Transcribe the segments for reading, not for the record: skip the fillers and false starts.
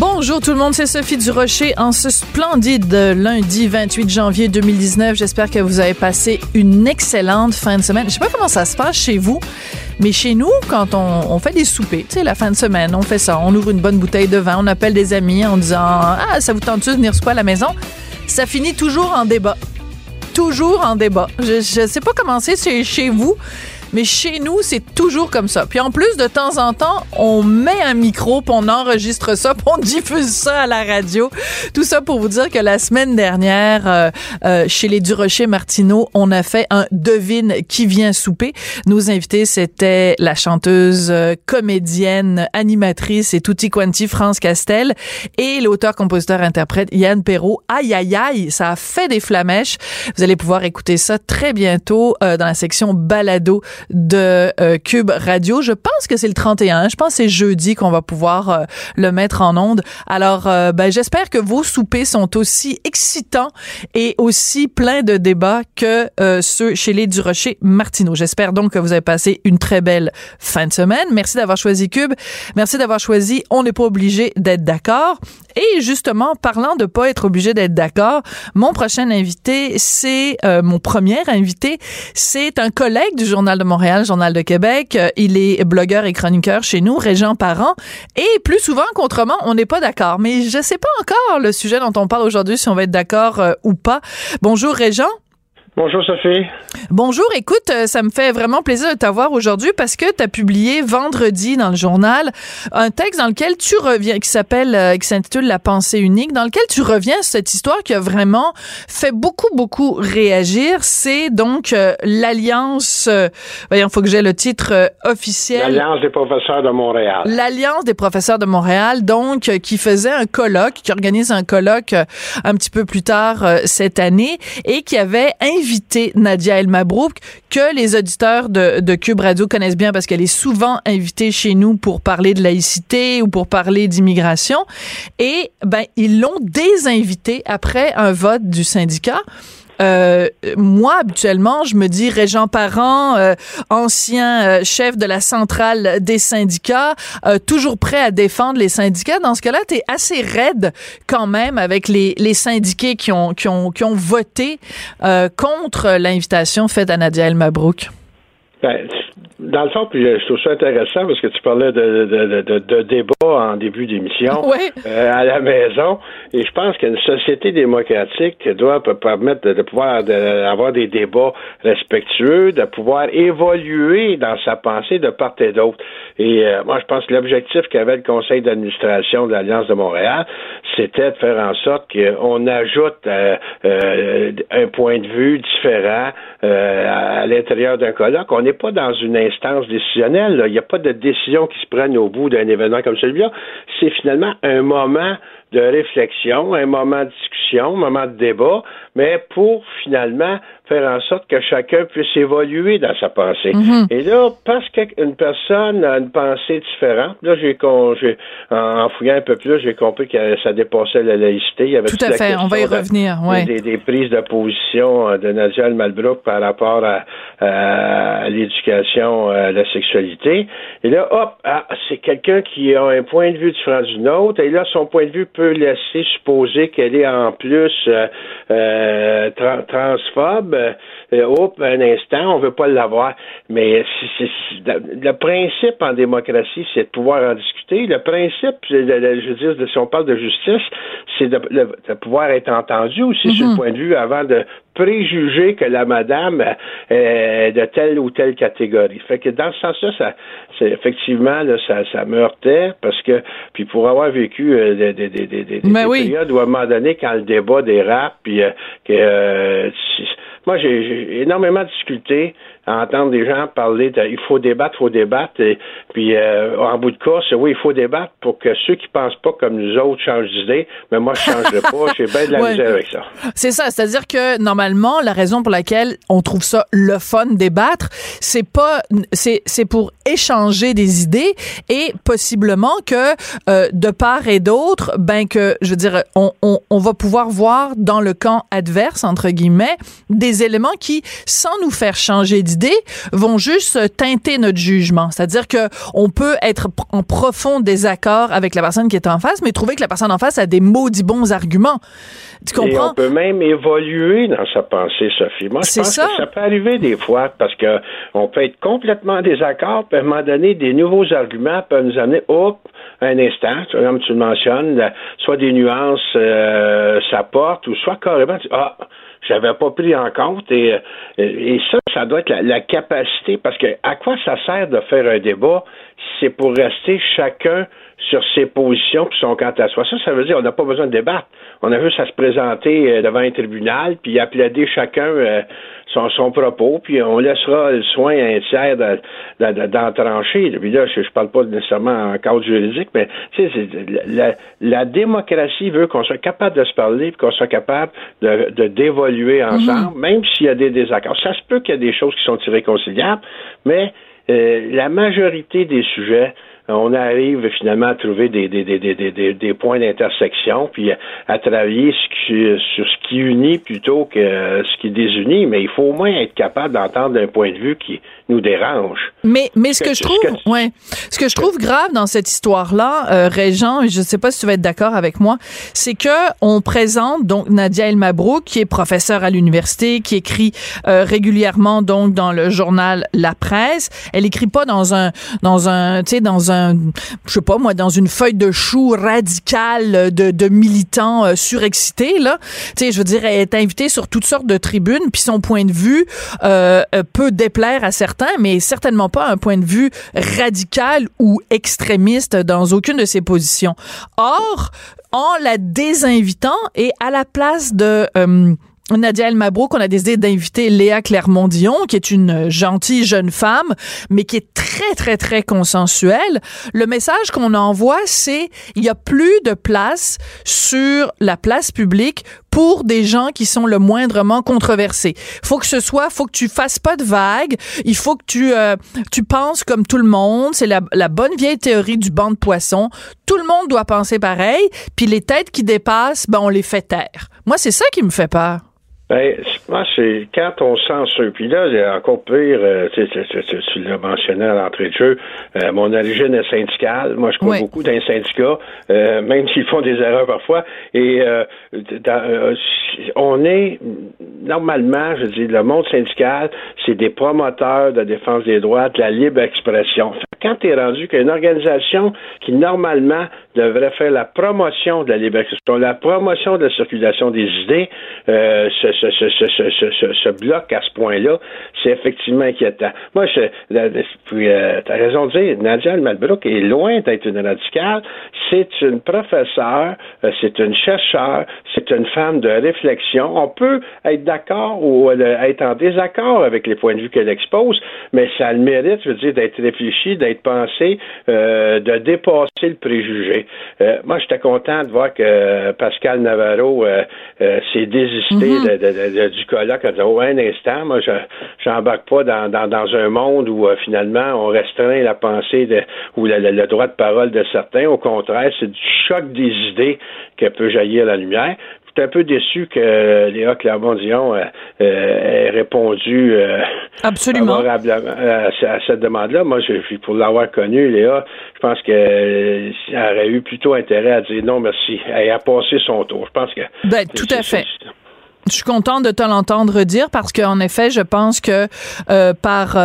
Bonjour tout le monde, c'est Sophie Durocher en ce splendide lundi 28 janvier 2019. J'espère que vous avez passé une excellente fin de semaine. Je ne sais pas comment ça se passe chez vous, mais chez nous, quand on fait des soupers, tu sais, la fin de semaine, on fait ça, on ouvre une bonne bouteille de vin, on appelle des amis en disant « Ah, ça vous tente-tu de venir souper à la maison? » Ça finit toujours en débat. Toujours en débat. Je ne sais pas comment c'est chez vous, mais chez nous, c'est toujours comme ça. Puis en plus, de temps en temps, on met un micro, puis on enregistre ça, puis on diffuse ça à la radio. Tout ça pour vous dire que la semaine dernière, chez les Durocher-Martineau, on a fait un « Devine qui vient souper ». Nos invités, c'était la chanteuse, comédienne, animatrice et tutti quanti France Castel et l'auteur-compositeur-interprète Yann Perreault. Aïe, aïe, aïe, ça a fait des flamèches. Vous allez pouvoir écouter ça très bientôt dans la section balado de QUB Radio. Je pense que c'est le 31. Je pense que c'est jeudi qu'on va pouvoir le mettre en onde. Alors, j'espère que vos soupers sont aussi excitants et aussi pleins de débats que ceux chez les Durocher-Martineau. J'espère donc que vous avez passé une très belle fin de semaine. Merci d'avoir choisi QUB. Merci d'avoir choisi On n'est pas obligé d'être d'accord. Et justement, parlant de pas être obligé d'être d'accord, mon prochain invité, c'est mon premier invité, c'est un collègue du Journal de Montréal, Journal de Québec. Il est blogueur et chroniqueur chez nous, Réjean Parent. Et plus souvent qu'autrement, on n'est pas d'accord. Mais je ne sais pas encore le sujet dont on parle aujourd'hui, si on va être d'accord ou pas. Bonjour Réjean. Bonjour Sophie. Bonjour, écoute, ça me fait vraiment plaisir de t'avoir aujourd'hui parce que tu as publié vendredi dans le journal un texte dans lequel tu reviens, qui s'intitule La pensée unique, dans lequel tu reviens sur cette histoire qui a vraiment fait beaucoup réagir. C'est donc l'Alliance, il faut que j'aie le titre officiel. L'Alliance des professeurs de Montréal. L'Alliance des professeurs de Montréal, donc, qui faisait un colloque, qui organise un colloque un petit peu plus tard cette année et qui avait invité Nadia El Mabrouk, que les auditeurs de QUB Radio connaissent bien parce qu'elle est souvent invitée chez nous pour parler de laïcité ou pour parler d'immigration. Et ils l'ont désinvitée après un vote du syndicat. Moi, habituellement, je me dis Réjean Parent, ancien chef de la centrale des syndicats, toujours prêt à défendre les syndicats. Dans ce cas-là, t'es assez raide quand même avec les syndiqués qui ont voté contre l'invitation faite à Nadia El Mabrouk. Dans le fond, puis je trouve ça intéressant parce que tu parlais de débat en début d'émission à la maison, et je pense qu'une société démocratique doit permettre de pouvoir avoir des débats respectueux, de pouvoir évoluer dans sa pensée de part et d'autre. Et moi, je pense que l'objectif qu'avait le conseil d'administration de l'Alliance de Montréal, c'était de faire en sorte qu'on ajoute un point de vue différent à l'intérieur d'un colloque. On n'est pas dans une instance décisionnelle. Il n'y a pas de décision qui se prenne au bout d'un événement comme celui-là. C'est finalement un moment de réflexion, un moment de discussion, un moment de débat, mais pour finalement faire en sorte que chacun puisse évoluer dans sa pensée. Mm-hmm. Et là, parce qu'une personne a une pensée différente, là, en fouillant un peu plus, j'ai compris que ça dépassait la laïcité. Il y avait tout à fait, on va y revenir. Des prises de position de Nadia El Mabrouk par rapport à l'éducation, à la sexualité. Et là, c'est quelqu'un qui a un point de vue différent du nôtre, et là, son point de vue peut laisser supposer qu'elle est en plus transphobe. Un instant, on veut pas l'avoir. Mais le principe en démocratie, c'est de pouvoir en discuter. Le principe, je veux dire, si on parle de justice, c'est de pouvoir être entendu aussi sur le point de vue avant de préjugé que la madame est de telle ou telle catégorie. Fait que dans ce sens-là, ça, c'est effectivement, là, ça meurtait parce que, puis pour avoir vécu des périodes où à un moment donné, quand le débat dérape, puis moi, j'ai énormément de difficultés à entendre des gens parler de « il faut débattre », et puis en bout de course, oui, il faut débattre pour que ceux qui pensent pas comme nous autres changent d'idée, mais moi, je changerai pas, j'ai bien de la misère avec ça. C'est ça, c'est-à-dire que, normalement, la raison pour laquelle on trouve ça le fun débattre, c'est pour échanger des idées et possiblement que, de part et d'autre, ben que, je veux dire, on va pouvoir voir dans le camp adverse, entre guillemets, des éléments qui, sans nous faire changer d'idée, vont juste teinter notre jugement. C'est-à-dire que on peut être en profond désaccord avec la personne qui est en face, mais trouver que la personne en face a des maudits bons arguments. Tu comprends? Et on peut même évoluer dans sa pensée, Sophie. Moi, je pense que ça peut arriver des fois, parce que on peut être complètement en désaccord, puis à un moment donné, des nouveaux arguments peuvent nous amener, un instant, comme tu le mentionnes, soit des nuances s'apportent, ou soit carrément, j'avais pas pris en compte, et ça doit être la capacité, parce que à quoi ça sert de faire un débat, c'est pour rester chacun sur ses positions puis son quant à soi. Ça veut dire on n'a pas besoin de débattre. On a juste à se présenter devant un tribunal puis à plaider chacun son propos, puis on laissera le soin à un tiers d'entrancher. Puis là, je parle pas nécessairement en cadre juridique, mais tu sais, la démocratie veut qu'on soit capable de se parler, puis qu'on soit capable de d'évoluer ensemble, même s'il y a des désaccords. Ça se peut qu'il y a des choses qui sont irréconciliables, mais la majorité des sujets, on arrive finalement à trouver des points d'intersection, puis à travailler sur ce qui unit plutôt que ce qui désunit, mais il faut au moins être capable d'entendre un point de vue qui nous dérange. Mais ce que je trouve grave dans cette histoire-là, Réjean, je sais pas si tu vas être d'accord avec moi, c'est que on présente donc Nadia El Mabrouk, qui est professeure à l'université, qui écrit régulièrement donc dans le journal La Presse. Elle écrit pas dans une feuille de chou radicale de militants surexcités, là. Tu sais, je veux dire, elle est invitée sur toutes sortes de tribunes, puis son point de vue peut déplaire à certains, mais certainement pas un point de vue radical ou extrémiste dans aucune de ses positions. Or, en la désinvitant et à la place de Nadia El Mabrouk, on a décidé d'inviter Léa Clermont-Dion, qui est une gentille jeune femme, mais qui est très, très, très consensuelle. Le message qu'on envoie, c'est il n'y a plus de place sur la place publique pour des gens qui sont le moindrement controversés. Faut que tu fasses pas de vagues, il faut que tu penses comme tout le monde, c'est la bonne vieille théorie du banc de poissons. Tout le monde doit penser pareil, puis les têtes qui dépassent, ben on les fait taire. Moi, c'est ça qui me fait peur. Ben, moi, c'est quand on censure. Puis là, encore pire, tu l'as mentionné à l'entrée de jeu, mon origine est syndicale. Moi, je crois beaucoup dans les syndicats, même s'ils font des erreurs parfois. Et on est, normalement, je dis, le monde syndical, c'est des promoteurs de la défense des droits, de la libre expression. Quand tu es rendu qu'une organisation qui, normalement, devrait faire la promotion de la libre expression, la promotion de la circulation des idées, ce bloc à ce point-là, c'est effectivement inquiétant. Moi, t'as raison de dire, Nadia El Mabrouk est loin d'être une radicale. C'est une professeure, c'est une chercheure, c'est une femme de réflexion. On peut être d'accord ou être en désaccord avec les points de vue qu'elle expose, mais ça a le mérite, je veux dire, d'être réfléchi, d'être pensé, de dépasser le préjugé. Moi, j'étais content de voir que Pascal Navarro s'est désisté du colloque en disant, un instant, moi, j'embarque pas dans un monde où, finalement, on restreint la pensée ou le droit de parole de certains. Au contraire, c'est du choc des idées que peut jaillir la lumière. Je suis un peu déçu que Léa Clermont-Dion ait répondu favorablement à cette demande-là. Moi, pour l'avoir connue, Léa, je pense qu'elle aurait eu plutôt intérêt à dire non merci. Elle a passé son tour. Je pense que... Ben, tout à fait. Je suis contente de te l'entendre dire parce qu'en effet, je pense que par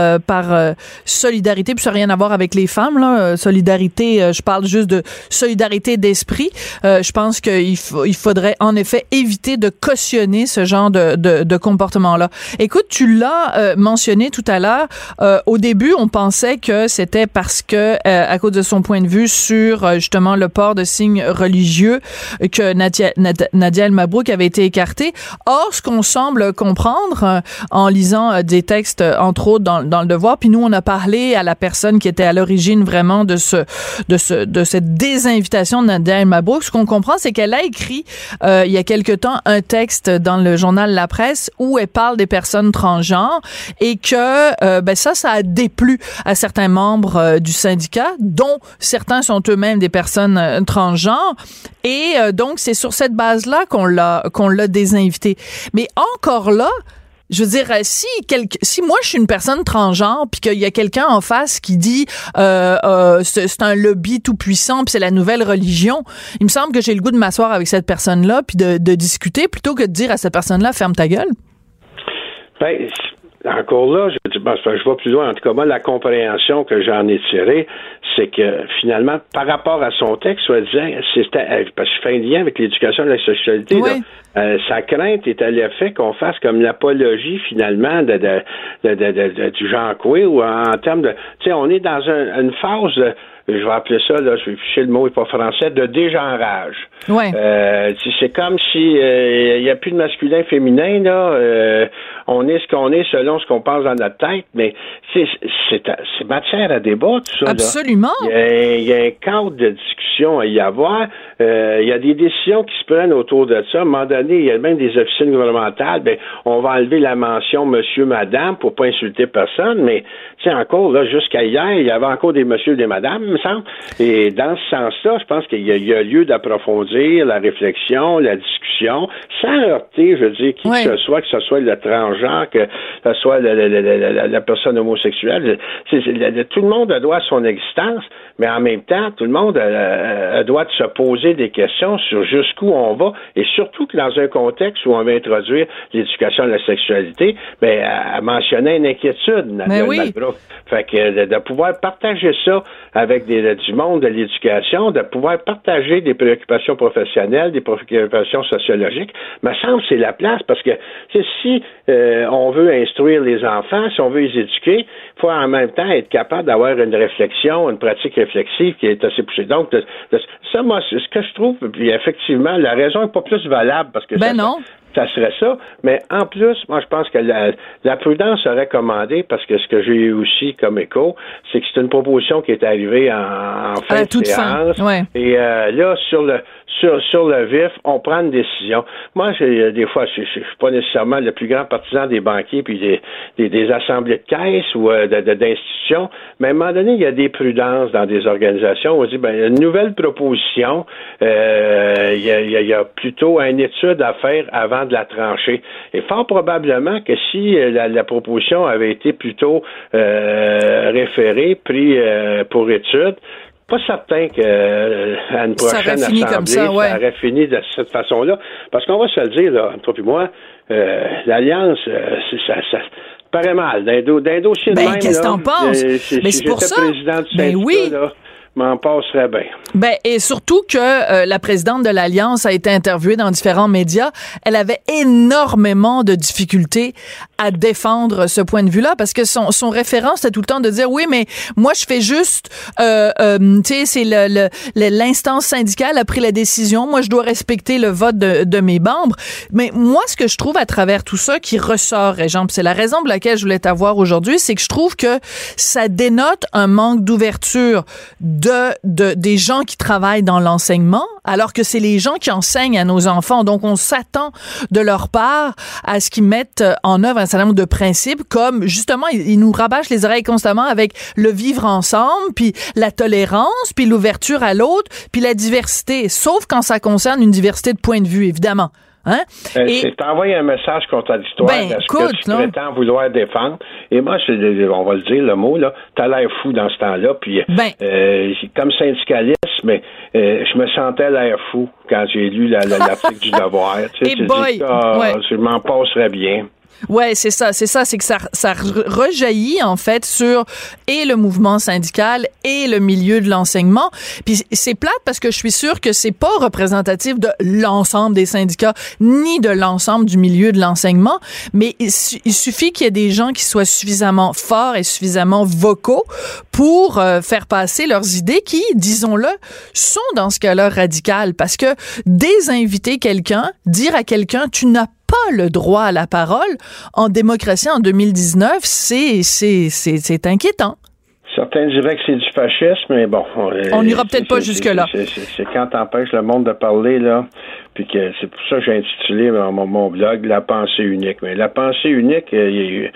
solidarité, puis ça n'a rien à voir avec les femmes, là, solidarité, je parle juste de solidarité d'esprit, je pense qu'il faudrait en effet éviter de cautionner ce genre de comportement-là. Écoute, tu l'as mentionné tout à l'heure, au début, on pensait que c'était parce que, à cause de son point de vue sur justement le port de signes religieux, que Nadia El Mabrouk avait été écartée. Or, ce qu'on semble comprendre en lisant des textes, entre autres dans Le Devoir, puis nous on a parlé à la personne qui était à l'origine vraiment de cette désinvitation de Nadia El Mabrouk, ce qu'on comprend, c'est qu'elle a écrit il y a quelque temps un texte dans le journal La Presse où elle parle des personnes transgenres et que ça a déplu à certains membres du syndicat, dont certains sont eux-mêmes des personnes transgenres, et donc c'est sur cette base-là qu'on l'a désinvité. Mais encore là, je veux dire, si moi je suis une personne transgenre puis qu'il y a quelqu'un en face qui dit c'est un lobby tout puissant puis c'est la nouvelle religion, il me semble que j'ai le goût de m'asseoir avec cette personne-là puis de discuter plutôt que de dire à cette personne-là ferme ta gueule. Ben encore là, je vois plus loin. En tout cas, moi, la compréhension que j'en ai tirée, c'est que finalement, par rapport à son texte, elle disait, parce que je fais un lien avec l'éducation de la sexualité, oui. Là, sa crainte est à l'effet qu'on fasse comme l'apologie finalement du genre queer ou en termes de, tu sais, on est dans une phase de, je vais appeler ça, là, le mot n'est pas français, de dégenrage. Ouais. C'est comme si il n'y a plus de masculin, féminin, là. On est ce qu'on est selon ce qu'on pense dans notre tête, mais c'est matière à débat, tout ça. Absolument. Il y a un cadre de discussion à y avoir. Il y a des décisions qui se prennent autour de ça. À un moment donné, il y a même des officines gouvernementales. Ben, on va enlever la mention monsieur, madame pour pas insulter personne, mais encore, là, jusqu'à hier, il y avait encore des monsieur et des madames, il me semble. Et dans ce sens-là, je pense qu'il y a lieu d'approfondir la réflexion, la discussion, sans heurter, je veux dire, qui oui. que ce soit le transgenre, que ce soit la personne homosexuelle. Tout le monde a droit à son existence, mais en même temps, tout le monde a droit de se poser des questions sur jusqu'où on va, et surtout que dans un contexte où on va introduire l'éducation de la sexualité, ben, à mentionner une inquiétude, Nadia oui. Malbrook. Fait que de pouvoir partager ça avec du monde de l'éducation, de pouvoir partager des préoccupations professionnelles, des préoccupations sociologiques, me semble que c'est la place, parce que si on veut instruire les enfants, si on veut les éduquer, il faut en même temps être capable d'avoir une réflexion, une pratique réflexive qui est assez poussée. Donc, ça, moi, ce que je trouve, puis effectivement, la raison n'est pas plus valable, parce que ça serait ça, mais en plus, moi, je pense que la prudence serait commandée, parce que ce que j'ai eu aussi comme écho, c'est que c'est une proposition qui est arrivée en fin de séance. Ouais. Et là, sur le vif, on prend une décision. Moi, des fois, je ne suis pas nécessairement le plus grand partisan des banquiers puis des assemblées de caisse ou d'institutions, mais à un moment donné, il y a des prudences dans des organisations. On dit, une nouvelle proposition, il y a plutôt une étude à faire avant de la trancher. Et fort probablement que si la proposition avait été plutôt référée, prise pour étude, pas certain qu'à une prochaine assemblée, ça aurait fini de cette façon-là. Parce qu'on va se le dire, là, toi et moi, l'Alliance, ça paraît mal. D'un dossier de même, qu'est-ce que t'en penses? Mais c'est pour ça. Président du syndicat, oui. Là, m'en passerait bien. Et surtout que la présidente de l'Alliance a été interviewée dans différents médias. Elle avait énormément de difficultés à défendre ce point de vue-là, parce que son référent, c'était tout le temps de dire, oui, mais moi, je fais juste, c'est l'instance syndicale a pris la décision. Moi, je dois respecter le vote de mes membres. Mais moi, ce que je trouve à travers tout ça qui ressort, Réjean, c'est la raison pour laquelle je voulais t'avoir aujourd'hui, c'est que je trouve que ça dénote un manque d'ouverture des gens qui travaillent dans l'enseignement, alors que c'est les gens qui enseignent à nos enfants. Donc, on s'attend de leur part à ce qu'ils mettent en œuvre un certain nombre de principes, comme, justement, ils nous rabâchent les oreilles constamment avec le vivre ensemble, puis la tolérance, puis l'ouverture à l'autre, puis la diversité, sauf quand ça concerne une diversité de points de vue, évidemment. Hein? C'est envoyer un message contradictoire à ce que tu prétends vouloir défendre. Et moi, on va le dire, le mot, là, t'as l'air fou dans ce temps-là. Puis, comme syndicaliste, mais je me sentais l'air fou quand j'ai lu l'article du Devoir. Tu sais, je m'en passerais bien. Ouais, c'est ça, c'est que ça rejaillit en fait sur et le mouvement syndical et le milieu de l'enseignement. Puis c'est plate parce que je suis sûre que c'est pas représentatif de l'ensemble des syndicats ni de l'ensemble du milieu de l'enseignement, mais il suffit qu'il y ait des gens qui soient suffisamment forts et suffisamment vocaux pour faire passer leurs idées qui, disons-le, sont dans ce cas-là radicales, parce que désinviter quelqu'un, dire à quelqu'un tu n'as pas le droit à la parole en démocratie en 2019, c'est inquiétant. Certains diraient que c'est du fascisme, mais bon. On n'ira peut-être pas jusque-là. C'est quand t'empêches le monde de parler, là, puis que c'est pour ça que j'ai intitulé mon blog « La pensée unique ». Mais la pensée unique, je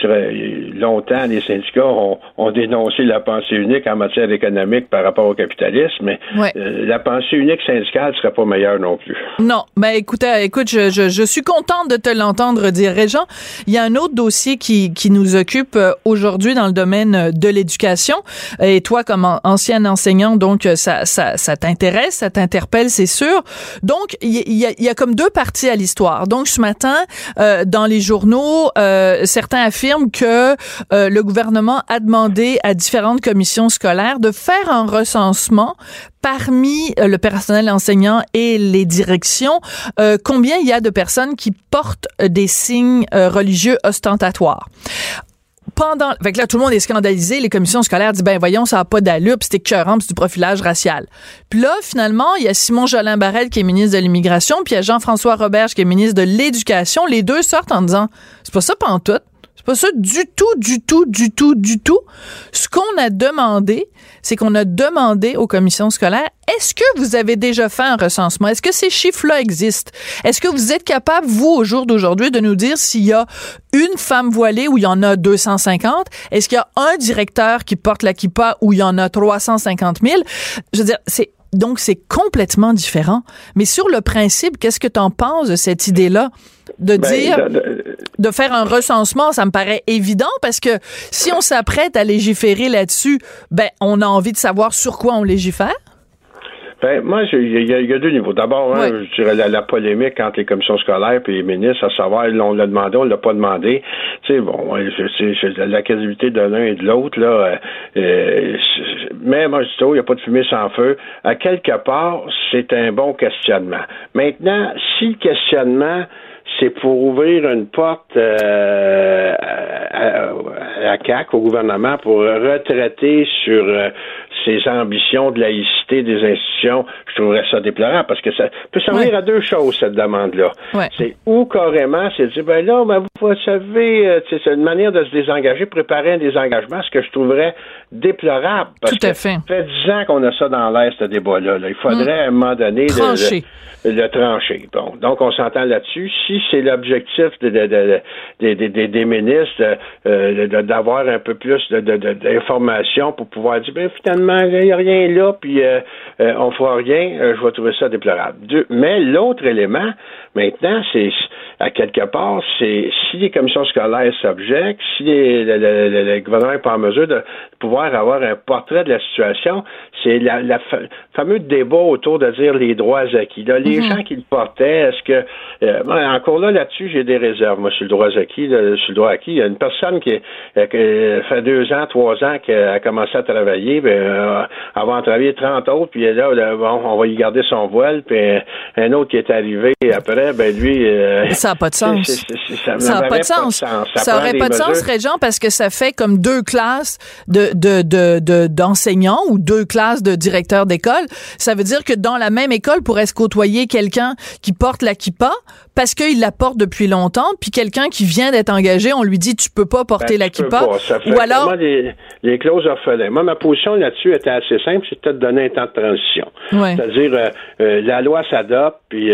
dirais, longtemps, les syndicats ont dénoncé la pensée unique en matière économique par rapport au capitalisme, mais la pensée unique syndicale ne serait pas meilleure non plus. Non, mais écoute, je suis contente de te l'entendre dire, Réjean. Il y a un autre dossier qui nous occupe aujourd'hui dans le domaine de l'éducation, et toi comme ancienne enseignante, donc ça t'intéresse, ça t'interpelle, c'est sûr. Donc il y a comme deux parties à l'histoire. Donc ce matin dans les journaux, certains affirment que le gouvernement a demandé à différentes commissions scolaires de faire un recensement parmi le personnel enseignant et les directions, combien il y a de personnes qui portent des signes religieux ostentatoires. Fait que là, tout le monde est scandalisé. Les commissions scolaires disent, voyons, ça n'a pas d'allure, puis c'est écœurant, puis c'est du profilage racial. Puis là, finalement, il y a Simon Jolin-Barrette qui est ministre de l'Immigration, puis il y a Jean-François Roberge qui est ministre de l'Éducation. Les deux sortent en disant, c'est pas ça pantoute. C'est pas ça du tout. Ce qu'on a demandé, c'est qu'on a demandé aux commissions scolaires, est-ce que vous avez déjà fait un recensement? Est-ce que ces chiffres-là existent? Est-ce que vous êtes capable, vous, au jour d'aujourd'hui, de nous dire s'il y a une femme voilée où il y en a 250? Est-ce qu'il y a un directeur qui porte la kippa où il y en a 350 000? Je veux dire, donc, c'est complètement différent. Mais sur le principe, qu'est-ce que t'en penses de cette idée-là? De faire un recensement, ça me paraît évident, parce que si on s'apprête à légiférer là-dessus, on a envie de savoir sur quoi on légifère. Moi, il y a deux niveaux. D'abord, je dirais la polémique entre les commissions scolaires et les ministres, à savoir, on l'a demandé, on l'a pas demandé. Tu sais, bon, la qualité de l'un et de l'autre, là, mais moi, je dis, il n'y a pas de fumée sans feu. À quelque part, c'est un bon questionnement. Maintenant, si le questionnement, c'est pour ouvrir une porte à la CAQ, au gouvernement, pour retraiter sur ses ambitions de laïcité des institutions, je trouverais ça déplorable, parce que ça peut servir à deux choses, cette demande-là. Ouais. C'est ou carrément, c'est de dire, vous savez, c'est une manière de se désengager, préparer un désengagement, ce que je trouverais déplorable. Parce que ça fait 10 ans qu'on a ça dans l'air, ce débat-là. Là. Il faudrait, à un moment donné, le trancher. Bon, donc, on s'entend là-dessus. Si c'est l'objectif des ministres d'avoir un peu plus d'informations pour pouvoir dire, finalement, il n'y a rien là, puis on ne fera rien, je vais trouver ça déplorable. Mais l'autre élément, maintenant, c'est, à quelque part, c'est si les commissions scolaires s'objectent, si le gouvernement n'est pas en mesure de pouvoir avoir un portrait de la situation, c'est le fameux débat autour de dire les droits acquis. Là, les gens qui le portaient, est-ce que... encore là-dessus, j'ai des réserves, moi, sur le droit acquis. Sur le droit acquis, il y a une personne qui fait 2 ans, 3 ans qu'elle a commencé à travailler, avant de travailler 30 autres, puis là, on va y garder son voile, puis un autre qui est arrivé après, lui... ça n'a pas de sens. Ça n'a pas de sens. Ça n'aurait pas de sens, Réjean, parce que ça fait comme 2 classes d'enseignants ou 2 classes de directeurs d'école. Ça veut dire que dans la même école, pourrait se côtoyer quelqu'un qui porte la kippa, parce qu'il la porte depuis longtemps, puis quelqu'un qui vient d'être engagé, on lui dit tu peux pas porter la kippa, ou alors les clauses orphelins. Moi, ma position là-dessus était assez simple, c'était de donner un temps de transition. Ouais. C'est-à-dire la loi s'adopte, puis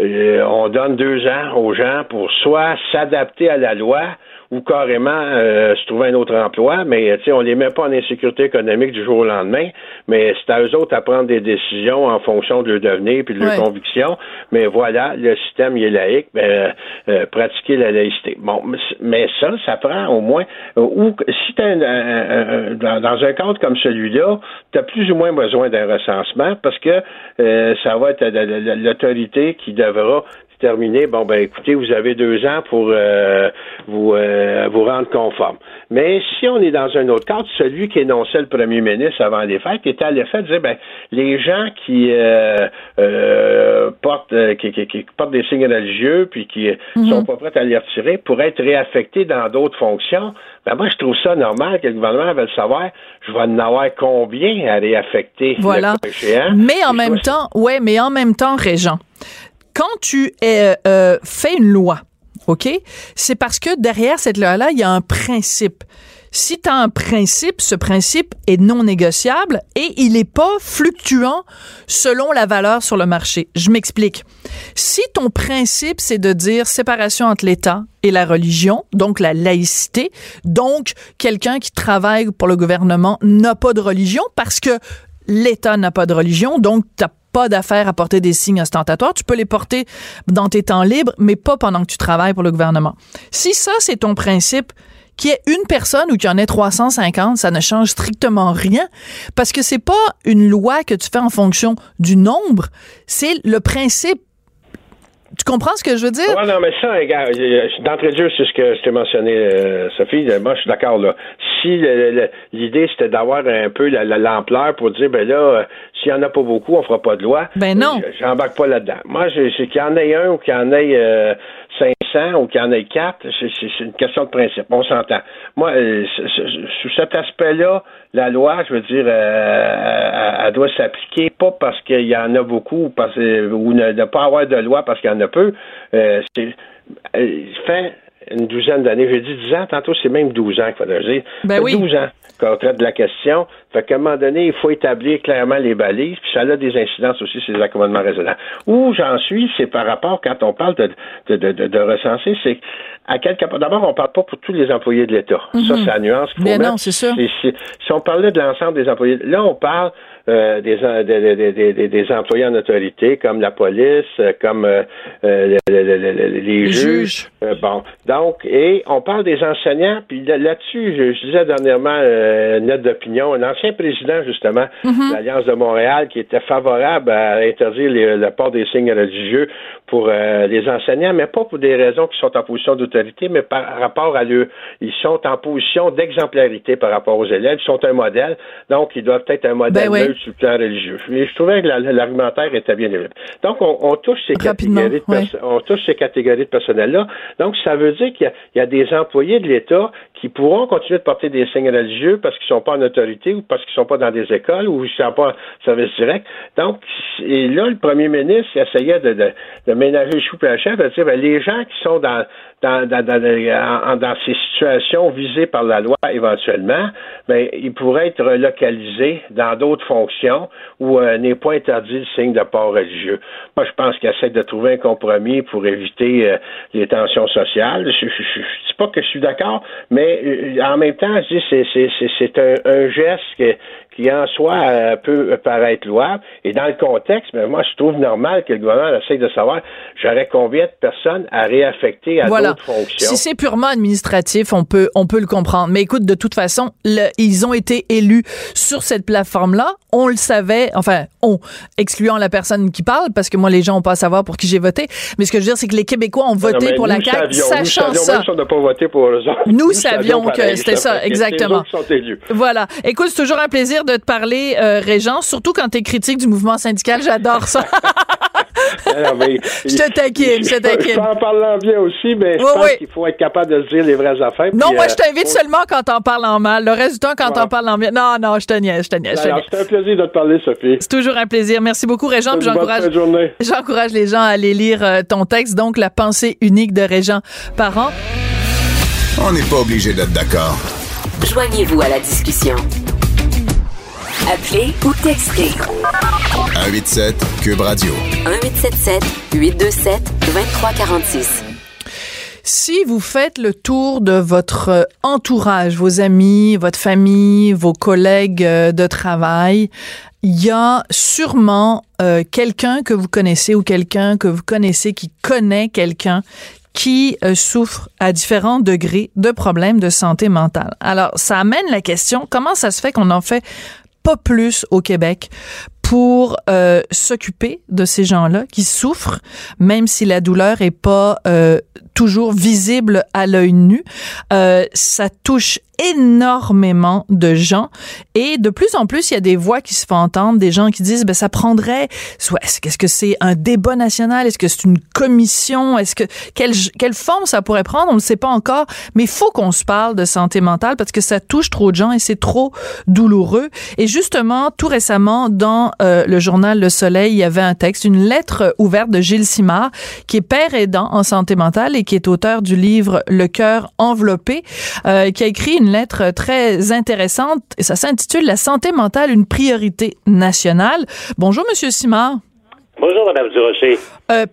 on donne 2 ans aux gens pour soit s'adapter à la loi ou carrément se trouver un autre emploi, mais on les met pas en insécurité économique du jour au lendemain, mais c'est à eux autres à prendre des décisions en fonction de leur devenir puis de leurs convictions, mais voilà, le système il est laïque, pratiquer la laïcité. Bon, mais ça prend au moins, ou si t'as dans un cadre comme celui-là, t'as plus ou moins besoin d'un recensement parce que ça va être l'autorité qui devra terminer, bon, ben écoutez, vous avez 2 ans pour vous rendre conforme. Mais si on est dans un autre cadre, celui qu'énonçait le premier ministre avant les fêtes, était à l'effet de dire, ben, les gens qui portent des signes religieux puis qui sont pas prêts à les retirer pourraient être réaffectés dans d'autres fonctions, ben moi, je trouve ça normal que le gouvernement veuille savoir, je vais en avoir combien à réaffecter. Voilà. Mais en même temps, Réjean, quand tu fais une loi, OK, c'est parce que derrière cette loi-là, il y a un principe. Si tu as un principe, ce principe est non négociable et il n'est pas fluctuant selon la valeur sur le marché. Je m'explique. Si ton principe, c'est de dire séparation entre l'État et la religion, donc la laïcité, donc quelqu'un qui travaille pour le gouvernement n'a pas de religion parce que l'État n'a pas de religion, donc tu n'as pas d'affaires à porter des signes ostentatoires. Tu peux les porter dans tes temps libres, mais pas pendant que tu travailles pour le gouvernement. Si ça, c'est ton principe, qu'il y ait une personne ou qu'il y en ait 350, ça ne change strictement rien parce que c'est pas une loi que tu fais en fonction du nombre, c'est le principe. Tu comprends ce que je veux dire? Oui, non, mais ça, regarde, d'entrée de jeu, c'est ce que je t'ai mentionné, Sophie. Moi, je suis d'accord, là. Si l'idée, c'était d'avoir un peu l'ampleur pour dire, ben là, s'il n'y en a pas beaucoup, on fera pas de loi. Ben non. J'embarque pas là-dedans. Moi, c'est qu'il y en ait un ou qu'il y en ait 500 ou qu'il y en ait 4, c'est une question de principe. On s'entend. Moi, sous cet aspect-là, la loi, je veux dire, elle doit s'appliquer pas parce qu'il y en a beaucoup ou ne pas avoir de loi parce qu'il y en a peu. Fait une douzaine d'années, j'ai dit 10 ans, tantôt c'est même 12 ans qu'il faudrait dire. Ben oui. 12 ans qu'on traite de la question. Fait qu'à un moment donné, il faut établir clairement les balises, puis ça a des incidences aussi sur les accommodements raisonnables. Où j'en suis, c'est par rapport, quand on parle de recenser, c'est à quel cas. D'abord, on parle pas pour tous les employés de l'État. Ça, c'est la nuance qu'il faut mettre. Non, c'est sûr. Si on parlait de l'ensemble des employés, là, on parle des employés en autorité, comme la police, comme les juges. Bon, donc, et on parle des enseignants, puis là-dessus, je disais dernièrement, une note d'opinion, un ancien président, justement, de l'Alliance de Montréal, qui était favorable à interdire le port des signes religieux pour les enseignants, mais pas pour des raisons qui sont en position d'autorité, mais par rapport à eux. Ils sont en position d'exemplarité par rapport aux élèves, ils sont un modèle, donc ils doivent être un modèle sur le plan religieux. Mais je trouvais que l'argumentaire était bien élevé. Donc, on touche ces catégories de personnel-là. Donc, ça veut dire qu'il y a des employés de l'État qui pourront continuer de porter des signes religieux parce qu'ils ne sont pas en autorité ou parce qu'ils ne sont pas dans des écoles ou ils ne sont pas en service direct. Donc, et là, le premier ministre essayait de ménager le chou et la chèvre, de dire, ben, les gens qui sont dans ces situations visées par la loi éventuellement, ben, ils pourraient être relocalisés dans d'autres fonctions où n'est pas interdit le signe de port religieux. Moi, je pense qu'ils essaient de trouver un compromis pour éviter les tensions sociales. Je ne dis pas que je suis d'accord, mais en même temps, je dis c'est un geste qui en soi peut paraître louable. Et dans le contexte, mais moi, je trouve normal que le gouvernement essaye de savoir j'aurais combien de personnes à réaffecter à d'autres fonctions. Si c'est purement administratif, on peut le comprendre. Mais écoute, de toute façon, ils ont été élus sur cette plateforme-là. On le savait, excluant la personne qui parle, parce que moi, les gens n'ont pas à savoir pour qui j'ai voté. Mais ce que je veux dire, c'est que les Québécois ont voté pour la CAQ, sachant ça. Même si on n'a pas voté pour eux autres. Nous savions que c'était ça, exactement. Sont élus. Voilà. Écoute, c'est toujours un plaisir de te parler, Réjean, surtout quand t'es critique du mouvement syndical, j'adore ça. Je te taquine. En parlant bien aussi, mais je pense qu'il faut être capable de dire les vraies affaires. Non, moi, je t'invite seulement quand t'en parles en mal. Le reste du temps, quand t'en parles en bien. Non, je te niaise. C'était un plaisir de te parler, Sophie. C'est toujours un plaisir. Merci beaucoup, Réjean. J'encourage les gens à aller lire ton texte, donc La pensée unique de Réjean Parent. On n'est pas obligé d'être d'accord. Joignez-vous à la discussion. Appelez ou textez. 187 QUB Radio. 1877 827 2346. Si vous faites le tour de votre entourage, vos amis, votre famille, vos collègues de travail, il y a sûrement quelqu'un que vous connaissez ou quelqu'un que vous connaissez qui connaît quelqu'un qui souffrent à différents degrés de problèmes de santé mentale. Alors, ça amène la question, comment ça se fait qu'on n'en fait pas plus au Québec pour s'occuper de ces gens-là qui souffrent, même si la douleur n'est pas toujours visible à l'œil nu. Ça touche énormément de gens et de plus en plus, il y a des voix qui se font entendre, des gens qui disent, ben ça prendrait, soit, est-ce que c'est un débat national, est-ce que c'est une commission, est-ce que quelle forme ça pourrait prendre, on ne sait pas encore, mais il faut qu'on se parle de santé mentale parce que ça touche trop de gens et c'est trop douloureux. Et justement, tout récemment, dans le journal Le Soleil, il y avait un texte, une lettre ouverte de Gilles Simard, qui est père aidant en santé mentale et qui est auteur du livre Le cœur enveloppé, qui a écrit une lettre très intéressante et ça s'intitule « La santé mentale, une priorité nationale ». Bonjour, Monsieur Simard. Bonjour, Madame Durocher.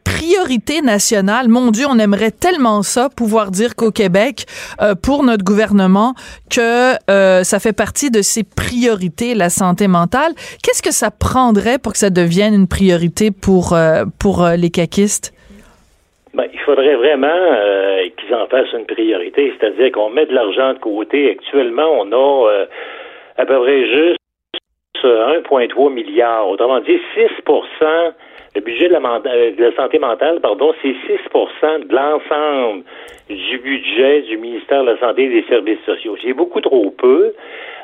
Priorité nationale, mon Dieu, on aimerait tellement ça, pouvoir dire qu'au Québec, pour notre gouvernement, que ça fait partie de ses priorités, la santé mentale. Qu'est-ce que ça prendrait pour que ça devienne une priorité pour les caquistes? Ben, il faudrait vraiment qu'ils en fassent une priorité, c'est-à-dire qu'on met de l'argent de côté. Actuellement, on a à peu près juste 1,3 milliard. Autrement dit, 6%, le budget de la santé mentale, c'est 6% de l'ensemble du budget du ministère de la Santé et des Services sociaux. C'est beaucoup trop peu.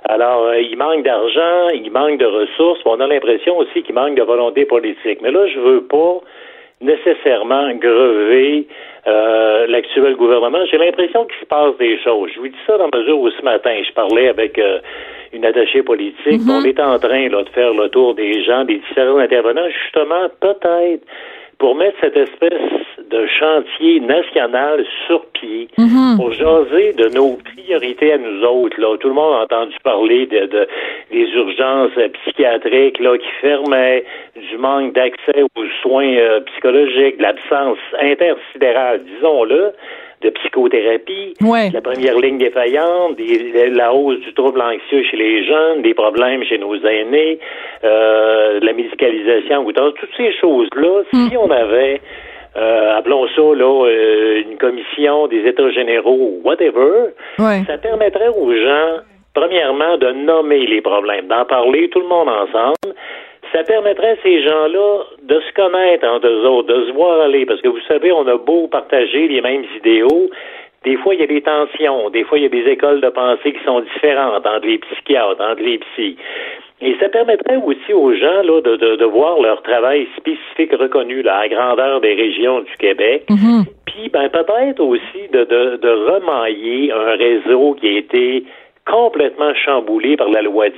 Alors, il manque d'argent, il manque de ressources. On a l'impression aussi qu'il manque de volonté politique. Mais là, je veux pas nécessairement grever l'actuel gouvernement. J'ai l'impression qu'il se passe des choses. Je vous dis ça dans la mesure où ce matin, je parlais avec une attachée politique. Mm-hmm. On est en train de faire le tour des gens, des différents intervenants, justement, peut-être, pour mettre cette espèce de chantier national sur pied, mm-hmm, pour jaser de nos priorités à nous autres. Là, tout le monde a entendu parler des urgences psychiatriques là qui fermaient, du manque d'accès aux soins psychologiques, de l'absence intersidérale, disons-le, de psychothérapie, ouais, de la première ligne défaillante, la hausse du trouble anxieux chez les jeunes, des problèmes chez nos aînés, la médicalisation, toutes ces choses-là, si on avait appelons ça là une commission des états généraux, whatever, ouais, ça permettrait aux gens, premièrement, de nommer les problèmes, d'en parler tout le monde ensemble. Ça permettrait à ces gens-là de se connaître entre eux autres, de se voir aller, parce que vous savez, on a beau partager les mêmes idéaux, des fois, il y a des tensions, des fois, il y a des écoles de pensée qui sont différentes entre les psychiatres, entre les psys. Et ça permettrait aussi aux gens là de voir leur travail spécifique reconnu là, à la grandeur des régions du Québec. Mm-hmm. Puis, ben peut-être aussi de remailler un réseau qui a été complètement chamboulé par la loi 10,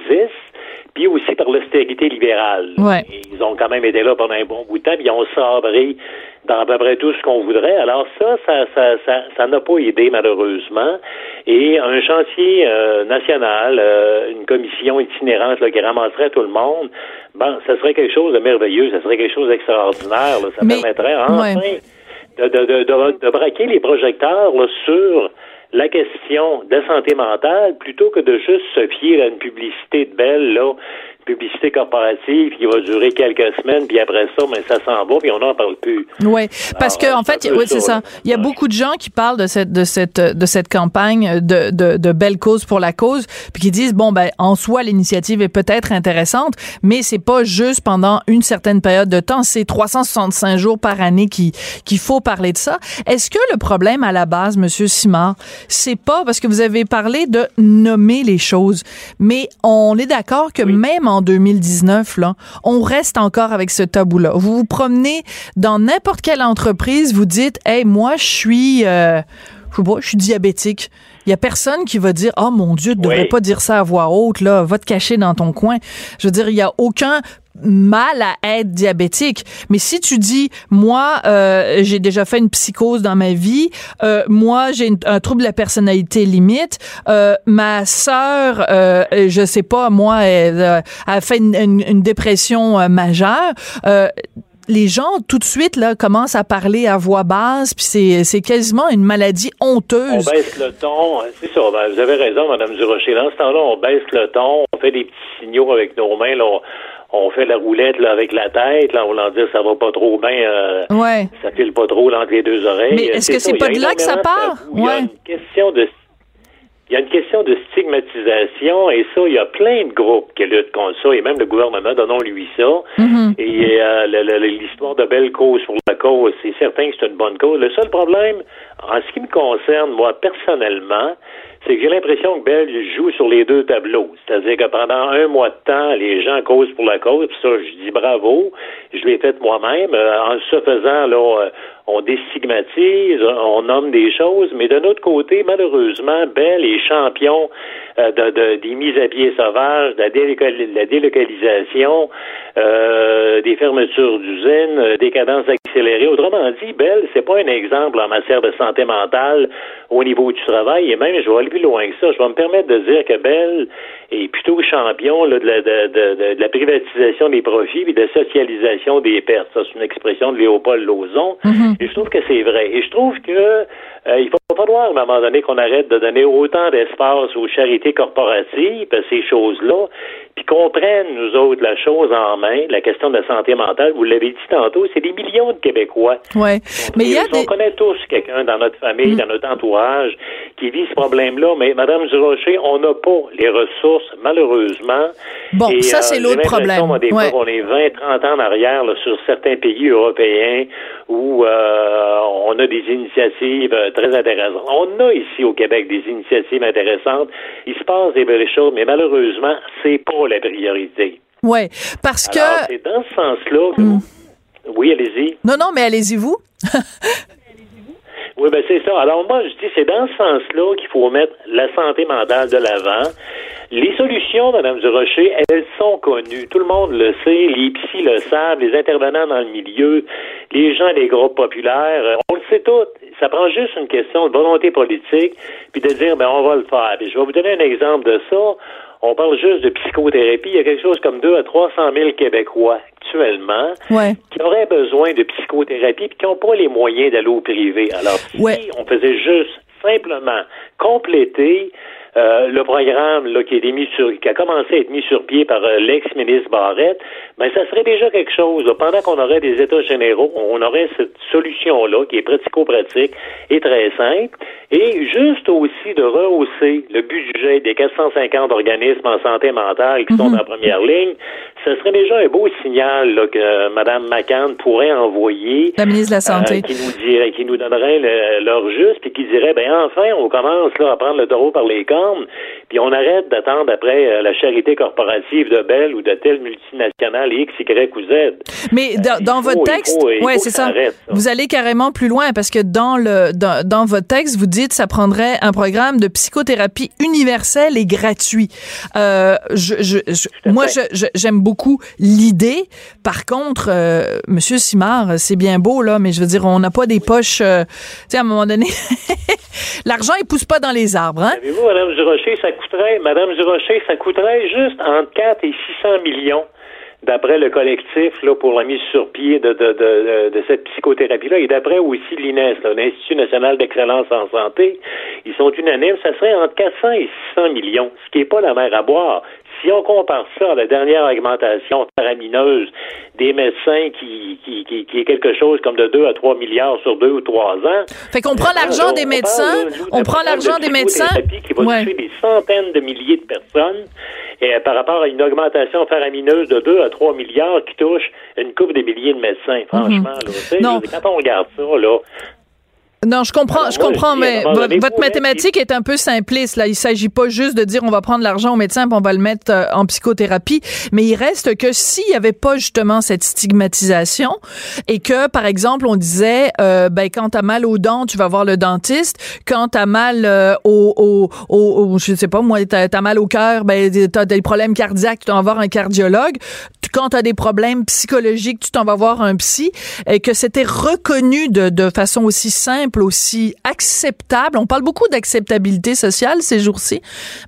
puis aussi par l'austérité libérale. Ouais. Ils ont quand même été là pendant un bon bout de temps, puis ils ont sabré dans à peu près tout ce qu'on voudrait. Alors ça n'a pas aidé, malheureusement. Et un chantier national, une commission itinérante là, qui ramasserait tout le monde, bon, ça serait quelque chose de merveilleux, ça serait quelque chose d'extraordinaire. Là. Ça permettrait enfin de braquer les projecteurs là, sur la question de santé mentale, plutôt que de juste se fier à une publicité de belle, là, publicité corporative qui va durer quelques semaines, puis après ça, mais ça s'en va, puis on n'en parle plus. Oui, parce que en fait, oui, c'est ça. Il y a beaucoup de gens qui parlent de cette campagne de belle cause pour la cause, puis qui disent bon ben en soi l'initiative est peut-être intéressante, mais c'est pas juste pendant une certaine période de temps, c'est 365 jours par année qu'il faut parler de ça. Est-ce que le problème à la base, Monsieur Simard, c'est pas parce que vous avez parlé de nommer les choses, mais on est d'accord que oui, même en 2019, là, on reste encore avec ce tabou-là. Vous vous promenez dans n'importe quelle entreprise, vous dites, hey, moi, je suis diabétique. Il y a personne qui va dire, oh mon Dieu, tu devrais pas dire ça à voix haute, là, va te cacher dans ton coin. Je veux dire, il y a aucun mal à être diabétique. Mais si tu dis, moi, j'ai déjà fait une psychose dans ma vie, moi, j'ai un trouble de la personnalité limite, ma sœur, je sais pas, moi, elle a fait une dépression majeure, les gens tout de suite là commencent à parler à voix basse, puis c'est quasiment une maladie honteuse. On baisse le ton, c'est ça. Ben, vous avez raison, Madame Durocher. Dans ce temps-là, on baisse le ton, on fait des petits signaux avec nos mains, là, on fait la roulette là avec la tête, là, on va dire ça va pas trop bien, ouais. Ça file pas trop là, entre les deux oreilles. Mais est-ce que c'est pas de là que ça part? Ouais. Il y a une question de stigmatisation et ça, il y a plein de groupes qui luttent contre ça et même le gouvernement, donnons-lui ça. Mm-hmm. Et l'histoire de belle cause pour la cause, c'est certain que c'est une bonne cause. Le seul problème, en ce qui me concerne, moi, personnellement, c'est que j'ai l'impression que Bell joue sur les deux tableaux. C'est-à-dire que pendant un mois de temps, les gens causent pour la cause, puis ça, je dis bravo, je l'ai fait moi-même. En se faisant, là, on déstigmatise, on nomme des choses, mais d'un autre côté, malheureusement, Bell est champion des mises à pied sauvages, de la délocalisation, des fermetures d'usines, des cadences accélérées. Autrement dit, Bell, c'est pas un exemple en matière de santé mentale au niveau du travail, et même, je vais aller plus loin que ça. Je vais me permettre de dire que Bell est plutôt champion là, de la privatisation des profits et de la socialisation des pertes. Ça, c'est une expression de Léopold Lozon. Mm-hmm. Et je trouve que c'est vrai. Et je trouve que il va falloir, à un moment donné, qu'on arrête de donner autant d'espace aux charités corporatives, ces choses-là, puis qu'on prenne, nous autres, la chose en main, la question de la santé mentale. Vous l'avez dit tantôt, c'est des millions de Québécois. Ouais. Mais on connaît tous quelqu'un dans notre famille, dans notre entourage, qui vit ce problème-là, mais Madame Durocher, on n'a pas les ressources, malheureusement. Bon, et, ça, c'est l'autre problème. Fois, on est 20-30 ans en arrière là, sur certains pays européens où on a des initiatives très intéressantes. On a ici au Québec des initiatives intéressantes. Il se passe des belles choses, mais malheureusement, c'est pas la priorité. Oui, parce Alors, c'est dans ce sens-là que... Oui, allez-y. Non, mais allez-y, vous. Oui, ben c'est ça. Alors moi, je dis, c'est dans ce sens-là qu'il faut mettre la santé mentale de l'avant. Les solutions, Madame Durocher, elles sont connues. Tout le monde le sait, les psys le savent, les intervenants dans le milieu, les gens des groupes populaires, on le sait tous. Ça prend juste une question de volonté politique, puis de dire, ben on va le faire. Puis je vais vous donner un exemple de ça. On parle juste de psychothérapie. Il y a quelque chose comme 200 à 300 000 Québécois actuellement qui auraient besoin de psychothérapie et qui n'ont pas les moyens d'aller au privé. Alors, si on faisait juste simplement compléter le programme là, qui a commencé à être mis sur pied par l'ex-ministre Barrette, ben ça serait déjà quelque chose. Là. Pendant qu'on aurait des états généraux, on aurait cette solution-là qui est pratico-pratique et très simple. Et juste aussi de rehausser le budget des 450 organismes en santé mentale qui sont en première ligne, ce serait déjà un beau signal là, que Mme McCann pourrait envoyer. La ministre de la Santé. Qui nous donnerait leur juste et qui dirait, ben enfin, on commence là, à prendre le taureau par les cornes. Puis on arrête d'attendre après la charité corporative de Bell ou de telle multinationale X, Y ou Z. Mais dans votre texte, c'est ça. Vous allez carrément plus loin parce que dans votre texte, vous dites que ça prendrait un programme de psychothérapie universel et gratuit. J'aime beaucoup l'idée. Par contre, Monsieur Simard, c'est bien beau là, mais je veux dire, on n'a pas des poches. Tu sais, à un moment donné, l'argent il pousse pas dans les arbres, hein? Avez-vous, Madame Durocher, ça coûterait juste entre 4 et 600 millions d'après le collectif là, pour la mise sur pied de cette psychothérapie-là et d'après aussi l'INES, là, l'Institut national d'excellence en santé. Ils sont unanimes, ça serait entre 400 et 600 millions, ce qui n'est pas la mer à boire. Si on compare ça à la dernière augmentation faramineuse des médecins qui est quelque chose comme de 2 à 3 milliards sur 2 ou 3 ans. Fait qu'on prend l'argent des médecins, qui va toucher des centaines de milliers de personnes et par rapport à une augmentation faramineuse de 2 à 3 milliards qui touche une couple de milliers de médecins, franchement. Mm-hmm. Là, quand on regarde ça, là... Non, je comprends, mais votre mathématique est un peu simpliste, là. Il s'agit pas juste de dire on va prendre l'argent au médecin puis on va le mettre en psychothérapie, mais il reste que s'il y avait pas justement cette stigmatisation et que, par exemple, on disait, quand t'as mal aux dents, tu vas voir le dentiste, quand t'as mal je sais pas, moi, t'as mal au cœur, t'as des problèmes cardiaques, tu vas voir un cardiologue, quand tu as des problèmes psychologiques, tu t'en vas voir un psy, et que c'était reconnu de façon aussi simple, aussi acceptable. On parle beaucoup d'acceptabilité sociale ces jours-ci,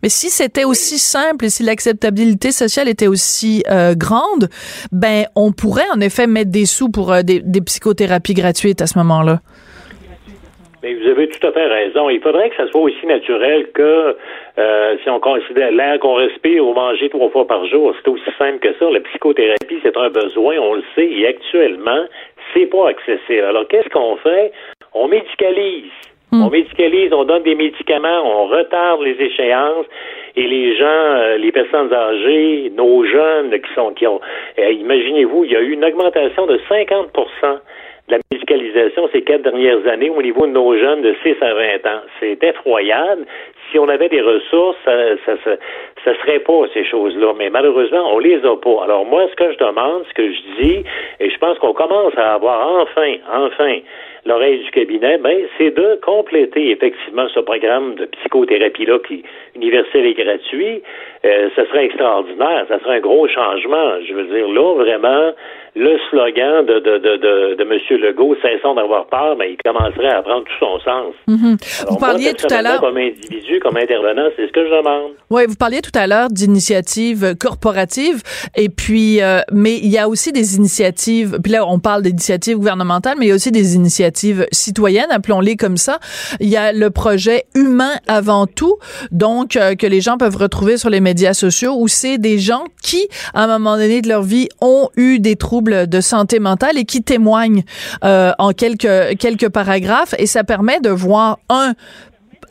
mais si c'était aussi simple et si l'acceptabilité sociale était aussi grande, ben on pourrait en effet mettre des sous pour des psychothérapies gratuites à ce moment-là. Mais vous avez tout à fait raison. Il faudrait que ça soit aussi naturel que si on considère l'air qu'on respire ou manger 3 fois par jour, c'est aussi simple que ça. La psychothérapie, c'est un besoin, on le sait, et actuellement, c'est pas accessible. Alors, qu'est-ce qu'on fait? On médicalise. On médicalise, on donne des médicaments, on retarde les échéances et les gens, les personnes âgées, nos jeunes qui ont... Imaginez-vous, il y a eu une augmentation de 50%. La médicalisation ces 4 dernières années au niveau de nos jeunes de 6 à 20 ans. C'est effroyable. Si on avait des ressources, ça serait pas ces choses-là. Mais malheureusement, on les a pas. Alors moi, ce que je demande, ce que je dis, et je pense qu'on commence à avoir enfin, l'oreille du cabinet, c'est de compléter effectivement ce programme de psychothérapie-là qui universel et gratuit. Ce serait extraordinaire. Ça serait un gros changement. Je veux dire, là, vraiment, le slogan de M. Legault, « Cessons d'avoir peur », il commencerait à prendre tout son sens. Mm-hmm. Alors, vous parliez tout à l'heure... Comme individu, comme intervenant, c'est ce que je demande. Oui, vous parliez tout à l'heure d'initiatives corporatives, et puis, mais il y a aussi des initiatives, puis là, on parle d'initiatives gouvernementales, mais il y a aussi des initiatives citoyennes, appelons-les comme ça. Il y a le projet « Humain avant tout », donc que les gens peuvent retrouver sur les médias sociaux, où c'est des gens qui, à un moment donné de leur vie, ont eu des troubles de santé mentale et qui témoignent en quelques paragraphes, et ça permet de voir, un,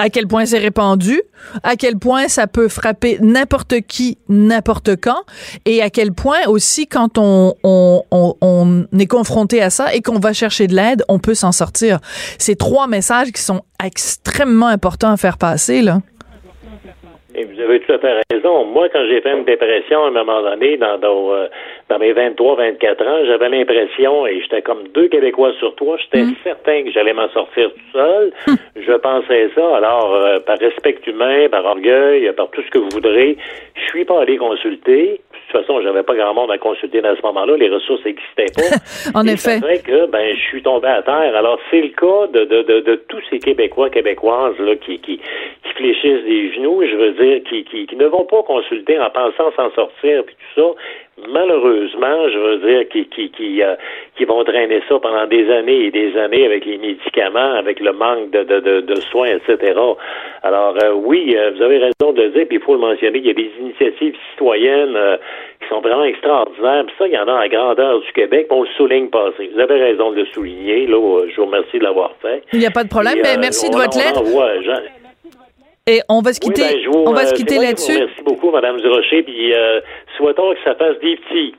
à quel point c'est répandu, à quel point ça peut frapper n'importe qui, n'importe quand, et à quel point aussi quand on est confronté à ça et qu'on va chercher de l'aide, on peut s'en sortir. C'est 3 messages qui sont extrêmement importants à faire passer, là. Et vous avez tout à fait raison. Moi, quand j'ai fait une dépression à un moment donné, dans mes 23-24 ans, j'avais l'impression, et j'étais comme 2 Québécois sur 3, j'étais certain que j'allais m'en sortir tout seul. Je pensais ça. Alors, par respect humain, par orgueil, par tout ce que vous voudrez, je suis pas allé consulter. De toute façon, j'avais pas grand monde à consulter à ce moment-là. Les ressources n'existaient pas. En effet. C'est vrai que je suis tombé à terre. Alors, c'est le cas de tous ces Québécois, Québécoises là, qui fléchissent les genoux, je veux dire, qui ne vont pas consulter en pensant s'en sortir, puis tout ça. Malheureusement, je veux dire, qui vont traîner ça pendant des années et des années avec les médicaments, avec le manque de soins, etc. Alors, oui, vous avez raison de le dire, puis il faut le mentionner, il y a des initiatives citoyennes qui sont vraiment extraordinaires, puis ça, il y en a à grandeur du Québec, on le souligne pas assez. Vous avez raison de le souligner, là, je vous remercie de l'avoir fait. Il n'y a pas de problème, mais merci de votre lettre. Et on va se quitter, se quitter là-dessus. Merci beaucoup, Mme Durocher, puis souhaitons que ça fasse des petits.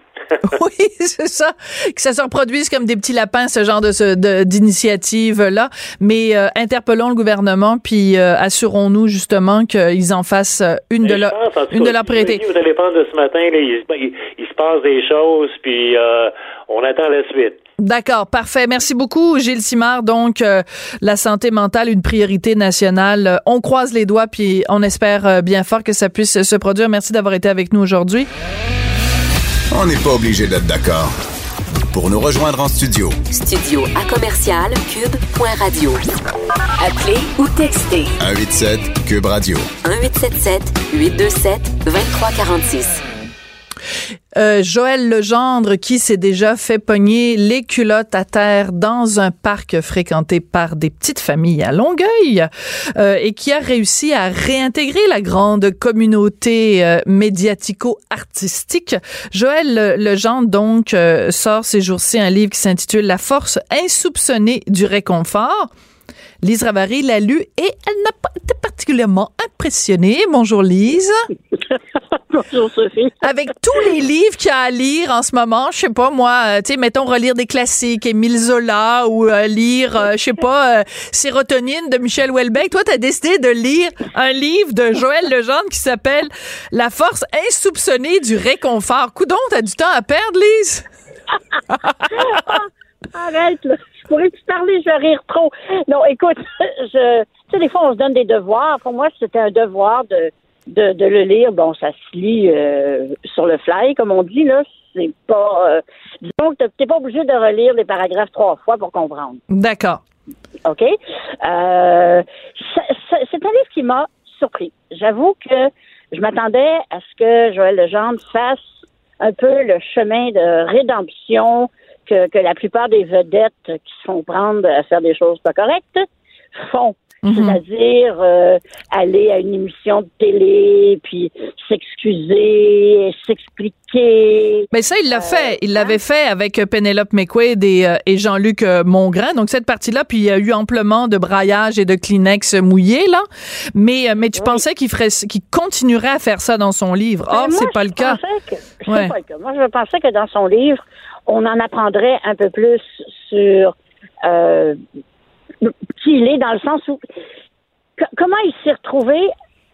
Oui, c'est ça, que ça se reproduise comme des petits lapins, ce genre d'initiative-là, mais interpellons le gouvernement, puis assurons-nous justement qu'ils en fassent une de leurs priorités. Vous allez prendre de ce matin, là, il se passe des choses, puis on attend la suite. D'accord, parfait. Merci beaucoup, Gilles Simard. Donc, la santé mentale, une priorité nationale. On croise les doigts, puis on espère bien fort que ça puisse se produire. Merci d'avoir été avec nous aujourd'hui. On n'est pas obligé d'être d'accord. Pour nous rejoindre en studio. Studio à commercial QUB.radio. Appelez ou textez. 187 QUB Radio. 1877 827 2346. Joël Legendre qui s'est déjà fait pogner les culottes à terre dans un parc fréquenté par des petites familles à Longueuil et qui a réussi à réintégrer la grande communauté médiatico-artistique. Joël Legendre donc sort ces jours-ci un livre qui s'intitule « La force insoupçonnée du réconfort ». Lise Ravary l'a lu et elle n'a pas été particulièrement impressionnée. Bonjour Lise. Bonjour Sophie. Avec tous les livres qu'il y a à lire en ce moment, je sais pas moi, tu sais, mettons relire des classiques, Émile Zola ou lire, je sais pas, Sérotonine de Michel Houellebecq. Toi, t'as décidé de lire un livre de Joël Legendre qui s'appelle « La force insoupçonnée du réconfort ». Coudon, t'as du temps à perdre, Lise? Arrête, là. Je pourrais te parler, je vais rire trop. Non, écoute, tu sais, des fois, on se donne des devoirs. Pour moi, c'était un devoir de de le lire. Bon, ça se lit sur le fly, comme on dit, là. C'est pas... disons que t'es pas obligé de relire les paragraphes 3 fois pour comprendre. D'accord. OK? C'est un livre qui m'a surpris. J'avoue que je m'attendais à ce que Joël Legendre fasse un peu le chemin de rédemption que la plupart des vedettes qui se font prendre à faire des choses pas correctes font. Mm-hmm. C'est-à-dire aller à une émission de télé, puis s'excuser, s'expliquer. Mais ça, il l'a fait. Il l'avait fait avec Pénélope McQuaid et Jean-Luc Mongrain. Donc, cette partie-là, puis il y a eu amplement de braillage et de Kleenex mouillés, là. Mais tu pensais qu'il continuerait à faire ça dans son livre. Or, moi, c'est pas le cas. C'est pas le cas. Moi, je pensais que dans son livre, on en apprendrait un peu plus sur... qu'il est dans le sens où comment il s'est retrouvé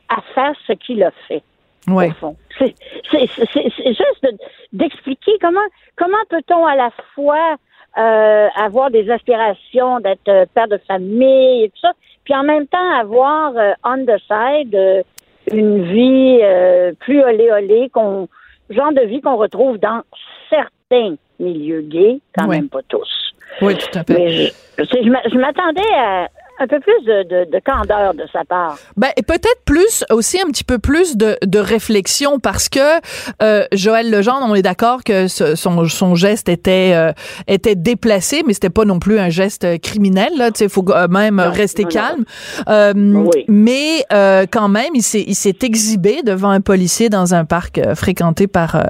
à faire ce qu'il a fait, au fond. C'est juste d'expliquer comment peut-on à la fois avoir des aspirations d'être père de famille et tout ça, puis en même temps avoir on the side une vie plus olé-olé, genre de vie qu'on retrouve dans certains milieux gays, quand même pas tous. Oui, tout à fait. Mais je m'attendais à un peu plus de candeur de sa part. Ben, et peut-être plus, aussi un petit peu plus de réflexion, parce que Joël Legendre, on est d'accord que son geste était déplacé, mais c'était pas non plus un geste criminel, là, tu sais, faut même rester calme. Mais quand même, il s'est exhibé devant un policier dans un parc fréquenté par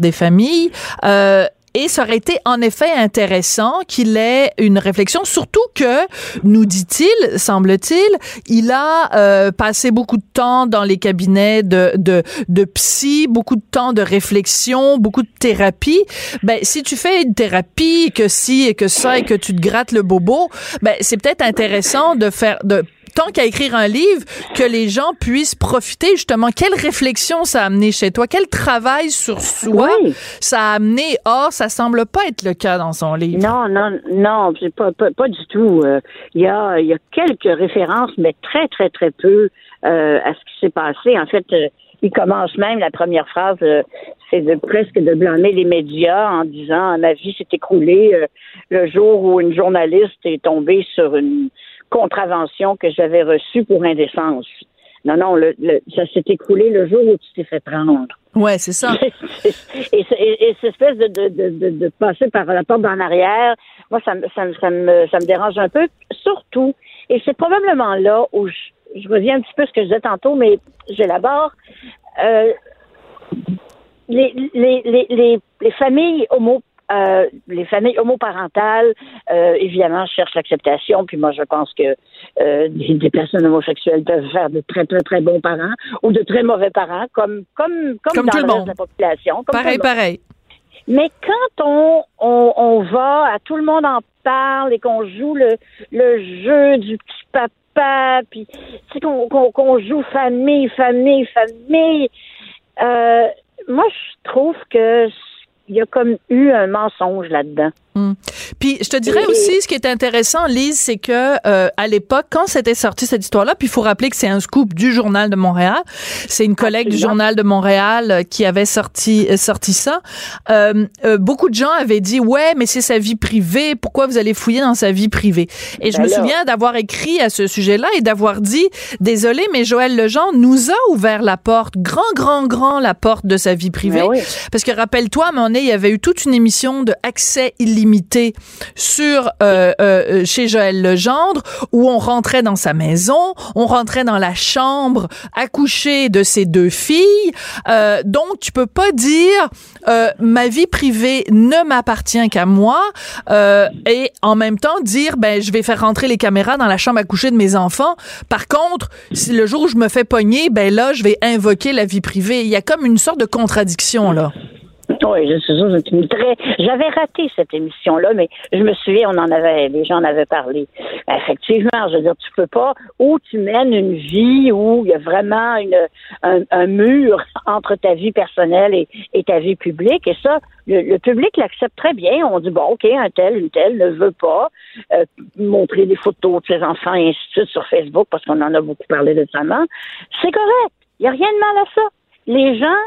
des familles. Et ça aurait été en effet intéressant qu'il ait une réflexion, surtout que, nous dit-il, semble-t-il, il a passé beaucoup de temps dans les cabinets de psy, beaucoup de temps de réflexion, beaucoup de thérapie. Ben, si tu fais une thérapie, que ci et que ça, et que tu te grattes le bobo, ben, c'est peut-être intéressant de faire... tant qu'à écrire un livre, que les gens puissent profiter, justement. Quelle réflexion ça a amené chez toi? Quel travail sur soi ça a amené? Or, ça semble pas être le cas dans son livre. Non, pas du tout. Il y a quelques références, mais très, très, très peu à ce qui s'est passé. En fait, il commence même, la première phrase, c'est presque de blâmer les médias en disant « Ma vie s'est écroulée le jour où une journaliste est tombée sur une contravention que j'avais reçue pour indécence. » Non, ça s'est écoulé le jour où tu t'es fait prendre. Ouais, c'est ça. et cette espèce de passer par la porte en arrière, moi, ça me dérange un peu, surtout. Et c'est probablement là où je reviens un petit peu à ce que je disais tantôt, mais j'élabore. Les familles homo. Les familles homoparentales, évidemment, cherchent l'acceptation. Puis moi, je pense que des personnes homosexuelles peuvent faire de très, très, très bons parents ou de très mauvais parents, comme dans le reste de la population. Pareil. Mais quand on va, à tout le monde en parle et qu'on joue le jeu du petit papa, puis qu'on joue famille, moi, je trouve que il y a comme eu un mensonge là-dedans. Mmh. Puis, je te dirais aussi, ce qui est intéressant, Lise, c'est que à l'époque, quand c'était sorti cette histoire-là, puis il faut rappeler que c'est un scoop du Journal de Montréal, c'est une collègue du Journal de Montréal qui avait sorti ça, beaucoup de gens avaient dit « Ouais, mais c'est sa vie privée, pourquoi vous allez fouiller dans sa vie privée? » Et je me souviens d'avoir écrit à ce sujet-là et d'avoir dit « Désolé, mais Joël Legendre nous a ouvert la porte, grand la porte de sa vie privée. » Parce que rappelle-toi, à un moment donné, il y avait eu toute une émission de accès illimité sur chez Joël Legendre, où on rentrait dans sa maison, on rentrait dans la chambre à coucher de ses 2 filles. Donc tu peux pas dire ma vie privée ne m'appartient qu'à moi et en même temps dire ben je vais faire rentrer les caméras dans la chambre à coucher de mes enfants. Par contre, si le jour où je me fais pogner, ben là je vais invoquer la vie privée. Il y a comme une sorte de contradiction là. Oui, c'est une très... J'avais raté cette émission-là, mais je me souviens, les gens en avaient parlé. Effectivement, je veux dire, tu peux pas, ou tu mènes une vie où il y a vraiment un mur entre ta vie personnelle et ta vie publique, et ça, le public l'accepte très bien. On dit, bon, OK, un tel, une telle ne veut pas montrer des photos de ses enfants et ainsi de suite sur Facebook, parce qu'on en a beaucoup parlé récemment. C'est correct. Il n'y a rien de mal à ça. Les gens,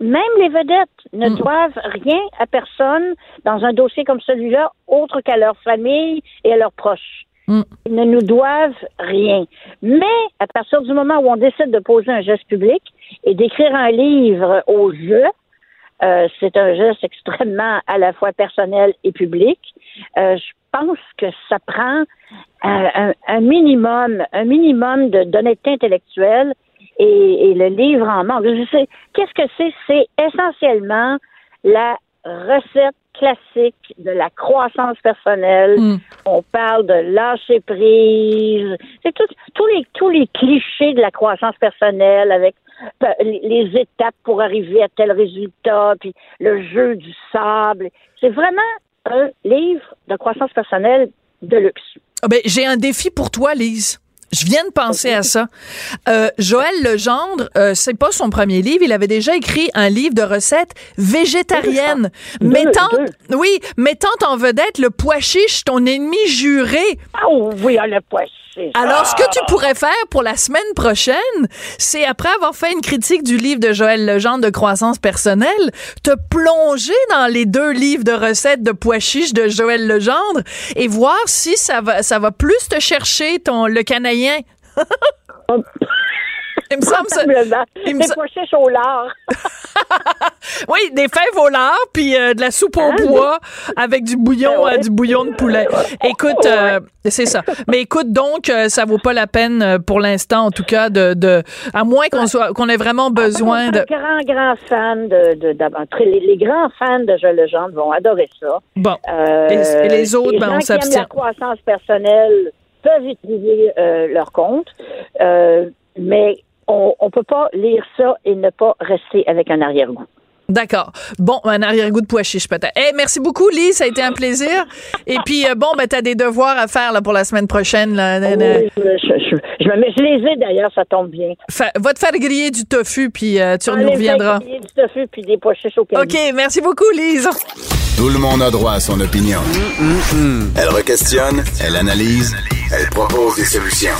même les vedettes, ne doivent rien à personne dans un dossier comme celui-là, autre qu'à leur famille et à leurs proches. Ils ne nous doivent rien. Mais à partir du moment où on décide de poser un geste public et d'écrire un livre au jeu, c'est un geste extrêmement à la fois personnel et public. Je pense que ça prend un minimum d'honnêteté intellectuelle et le livre en manque. Je sais, qu'est-ce que c'est? C'est essentiellement la recette classique de la croissance personnelle. On parle de lâcher prise. C'est tous les clichés de la croissance personnelle avec les étapes pour arriver à tel résultat, puis le jeu du sable. C'est vraiment un livre de croissance personnelle de luxe. Ah ben, j'ai un défi pour toi, Lise. Je viens de penser à ça. Joël Legendre, c'est pas son premier livre, il avait déjà écrit un livre de recettes végétariennes, mettant en vedette le pois chiche, ton ennemi juré. Ah oui, le pois chiche. Alors, ce que tu pourrais faire pour la semaine prochaine, c'est après avoir fait une critique du livre de Joël Legendre de croissance personnelle, te plonger dans les deux livres de recettes de pois chiche de Joël Legendre et voir si ça va plus te chercher le canaillien. Il me semble ça. Des pois chiches au lard. Oui, des fèves au lard, puis de la soupe au bois avec du bouillon de poulet. Écoute, c'est ça. Mais écoute, donc, ça vaut pas la peine pour l'instant, en tout cas, à moins qu'on ait vraiment besoin de. Grand fan les grands fans de Joël Legendre vont adorer ça. Bon. Et les autres, on s'abstient. La croissance personnelle peuvent utiliser leur compte, mais on peut pas lire ça et ne pas rester avec un arrière-goût. D'accord. Bon, un arrière-goût de pois chiche peut-être. Merci beaucoup, Lise, ça a été un plaisir. Et puis, t'as des devoirs à faire là, pour la semaine prochaine. Là. Oui, je les ai d'ailleurs, ça tombe bien. Va te faire griller du tofu, puis nous reviendras. Griller du tofu, puis des pois chiches au Canada. OK, merci beaucoup, Lise. Tout le monde a droit à son opinion. Elle requestionne, elle analyse, elle propose des solutions.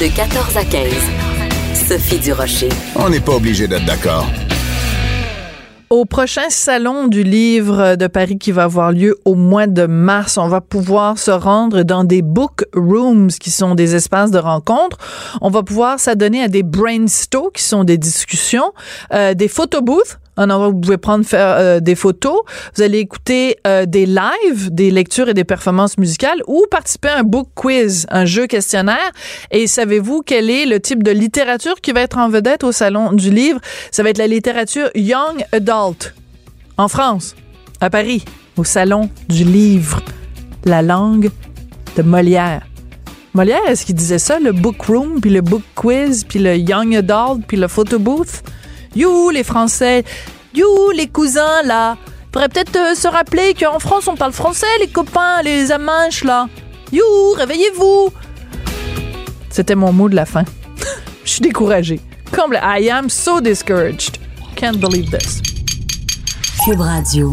De 14 à 15, Sophie Durocher. On n'est pas obligé d'être d'accord. Au prochain salon du livre de Paris qui va avoir lieu au mois de mars, on va pouvoir se rendre dans des book rooms qui sont des espaces de rencontre. On va pouvoir s'adonner à des brainstorms qui sont des discussions, des photo booths. Vous pouvez faire des photos. Vous allez écouter des lives, des lectures et des performances musicales ou participer à un book quiz, un jeu questionnaire. Et savez-vous quel est le type de littérature qui va être en vedette au Salon du livre? Ça va être la littérature Young Adult. En France, à Paris, au Salon du livre. La langue de Molière. Molière, est-ce qu'il disait ça? Le book room, puis le book quiz, puis le Young Adult, puis le photo booth? You, les Français, you, les cousins, là. Il faudrait peut-être se rappeler qu'en France, on parle français, les copains, les amanches, là. You, réveillez-vous. C'était mon mot de la fin. Je suis découragée. I am so discouraged. Can't believe this. QUB Radio.